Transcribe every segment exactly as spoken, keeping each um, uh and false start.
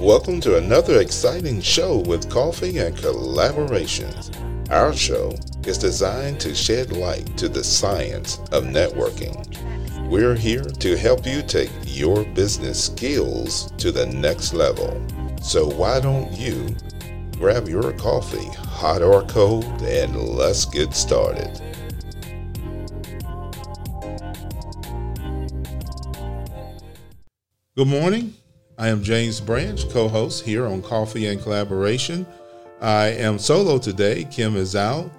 Welcome to another exciting show with Coffee and Collaborations. Our show is designed to shed light to the science of networking. We're here to help you take your business skills to the next level. So why don't you grab your coffee, hot or cold, and let's get started. Good morning. I am James Branch, co-host here on Coffee and Collaboration. I am solo today. Kim is out,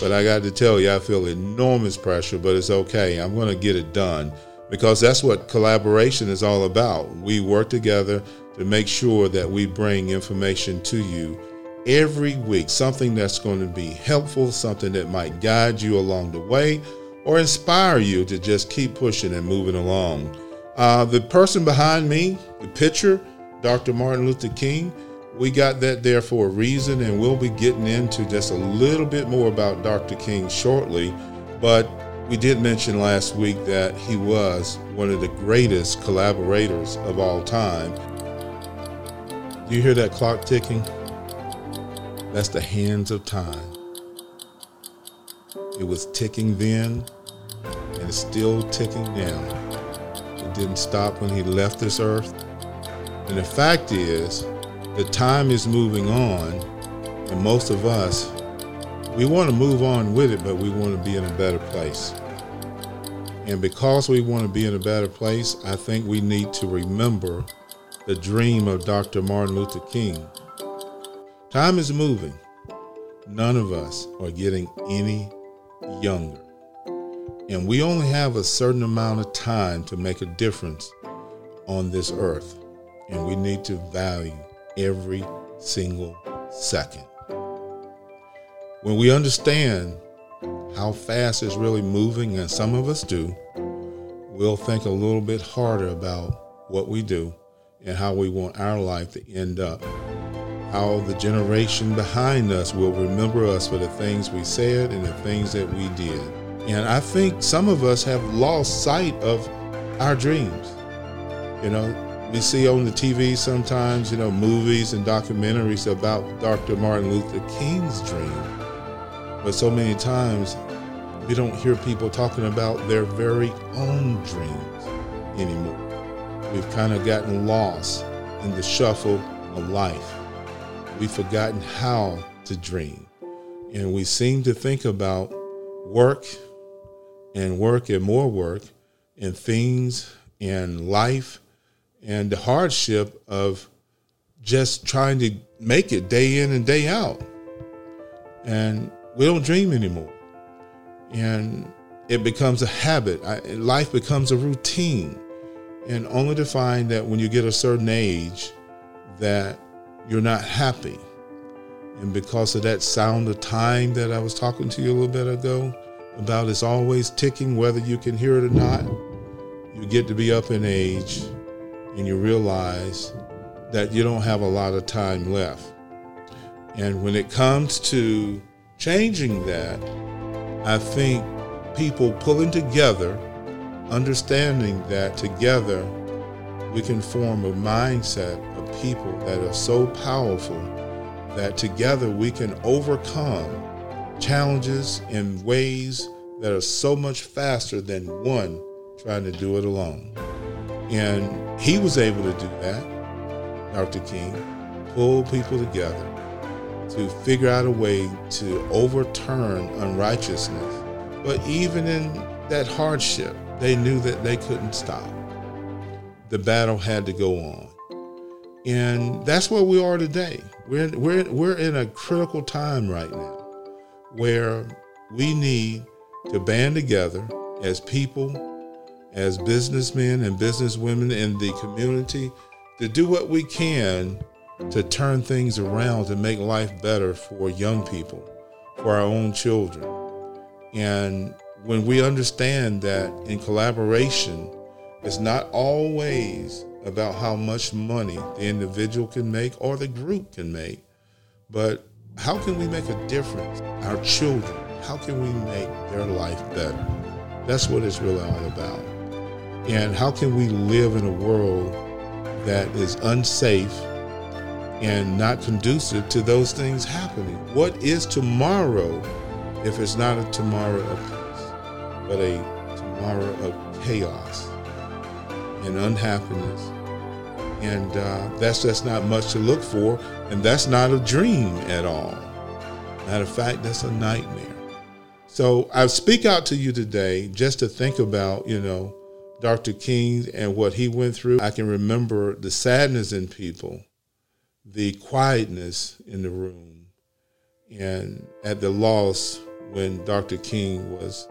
but I got to tell you, I feel enormous pressure, but it's okay. I'm going to get it done because that's what collaboration is all about. We work together to make sure that we bring information to you every week, something that's going to be helpful, something that might guide you along the way or inspire you to just keep pushing and moving along. Uh, the person behind me, the picture, Doctor Martin Luther King, we got that there for a reason, and we'll be getting into just a little bit more about Doctor King shortly. But we did mention last week that he was one of the greatest collaborators of all time. Do you hear that clock ticking? That's the hands of time. It was ticking then, and it's still ticking now. Didn't stop when he left this earth. And the fact is, the time is moving on, and most of us, we want to move on with it, but we want to be in a better place. And because we want to be in a better place, I think we need to remember the dream of Doctor Martin Luther King. Time is moving. None of us are getting any younger. And we only have a certain amount of time to make a difference on this earth. And we need to value every single second. When we understand how fast it's really moving, and some of us do, we'll think a little bit harder about what we do and how we want our life to end up. How the generation behind us will remember us for the things we said and the things that we did. And I think some of us have lost sight of our dreams. You know, we see on the T V sometimes, you know, movies and documentaries about Doctor Martin Luther King's dream. But so many times we don't hear people talking about their very own dreams anymore. We've kind of gotten lost in the shuffle of life. We've forgotten how to dream. And we seem to think about work, and work and more work and things and life and the hardship of just trying to make it day in and day out. And we don't dream anymore. And it becomes a habit. I, life becomes a routine. And only to find that when you get a certain age that you're not happy. And because of that sound of time that I was talking to you a little bit ago, about it's always ticking, whether you can hear it or not, you get to be up in age and you realize that you don't have a lot of time left. And when it comes to changing that, I think people pulling together, understanding that together we can form a mindset of people that are so powerful that together we can overcome challenges in ways that are so much faster than one trying to do it alone. And he was able to do that, Doctor King, pull people together to figure out a way to overturn unrighteousness. But even in that hardship, they knew that they couldn't stop. The battle had to go on. And that's where we are today. We're, we're, we're in a critical time right now, where we need to band together as people, as businessmen and businesswomen in the community to do what we can to turn things around, to make life better for young people, for our own children. And when we understand that in collaboration, it's not always about how much money the individual can make or the group can make, but how can we make a difference? Our children, how can we make their life better? That's what it's really all about. And how can we live in a world that is unsafe and not conducive to those things happening. What is tomorrow if it's not a tomorrow of peace, but a tomorrow of chaos and unhappiness? And uh, that's just not much to look for, and that's not a dream at all. Matter of fact, that's a nightmare. So I speak out to you today just to think about, you know, Doctor King and what he went through. I can remember the sadness in people, the quietness in the room, and at the loss when Doctor King was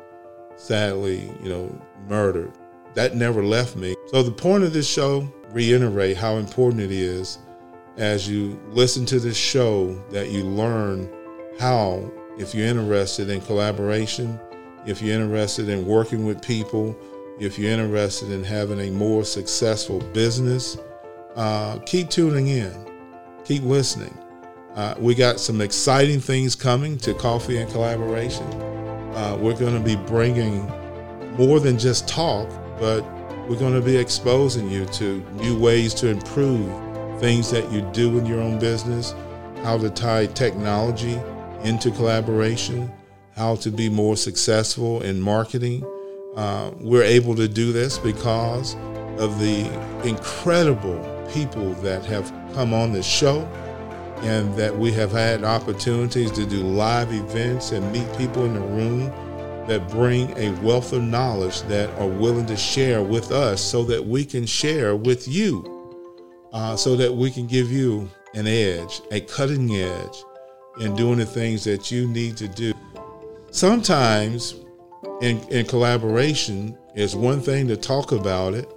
sadly, you know, murdered. That never left me. So the point of this show, reiterate how important it is as you listen to this show that you learn how, if you're interested in collaboration, if you're interested in working with people, if you're interested in having a more successful business, uh, keep tuning in. Keep listening. Uh, we got some exciting things coming to Coffee and Collaboration. Uh, we're going to be bringing more than just talk, but we're going to be exposing you to new ways to improve things that you do in your own business, how to tie technology into collaboration, how to be more successful in marketing. Uh, we're able to do this because of the incredible people that have come on this show and that we have had opportunities to do live events and meet people in the room that bring a wealth of knowledge that are willing to share with us so that we can share with you, uh, so that we can give you an edge, a cutting edge in doing the things that you need to do. Sometimes in, in collaboration, it's one thing to talk about it,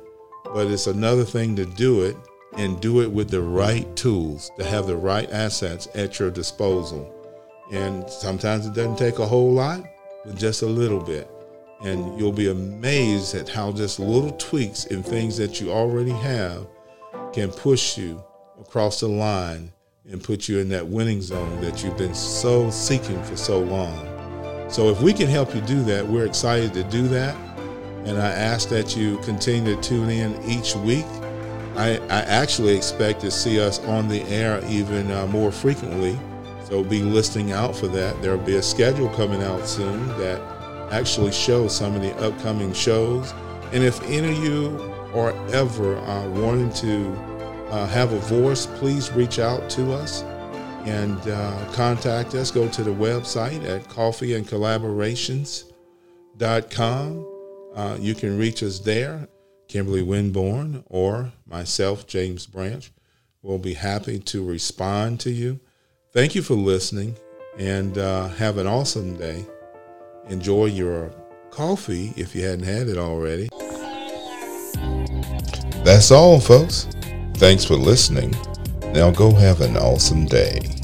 but it's another thing to do it and do it with the right tools, to have the right assets at your disposal. And sometimes it doesn't take a whole lot, but just a little bit. And you'll be amazed at how just little tweaks in things that you already have can push you across the line and put you in that winning zone that you've been so seeking for so long. So if we can help you do that, we're excited to do that. And I ask that you continue to tune in each week. I, I actually expect to see us on the air even uh, more frequently. So be listening out for that. There'll be a schedule coming out soon that actually shows some of the upcoming shows. And if any of you are ever uh, wanting to Uh, have a voice, please reach out to us and uh, contact us. Go to the website at coffee and collaborations dot com. Uh, you can reach us there. Kimberly Winborn or myself, James Branch, will be happy to respond to you. Thank you for listening, and uh, have an awesome day. Enjoy your coffee if you hadn't had it already. That's all, folks. Thanks for listening. Now go have an awesome day.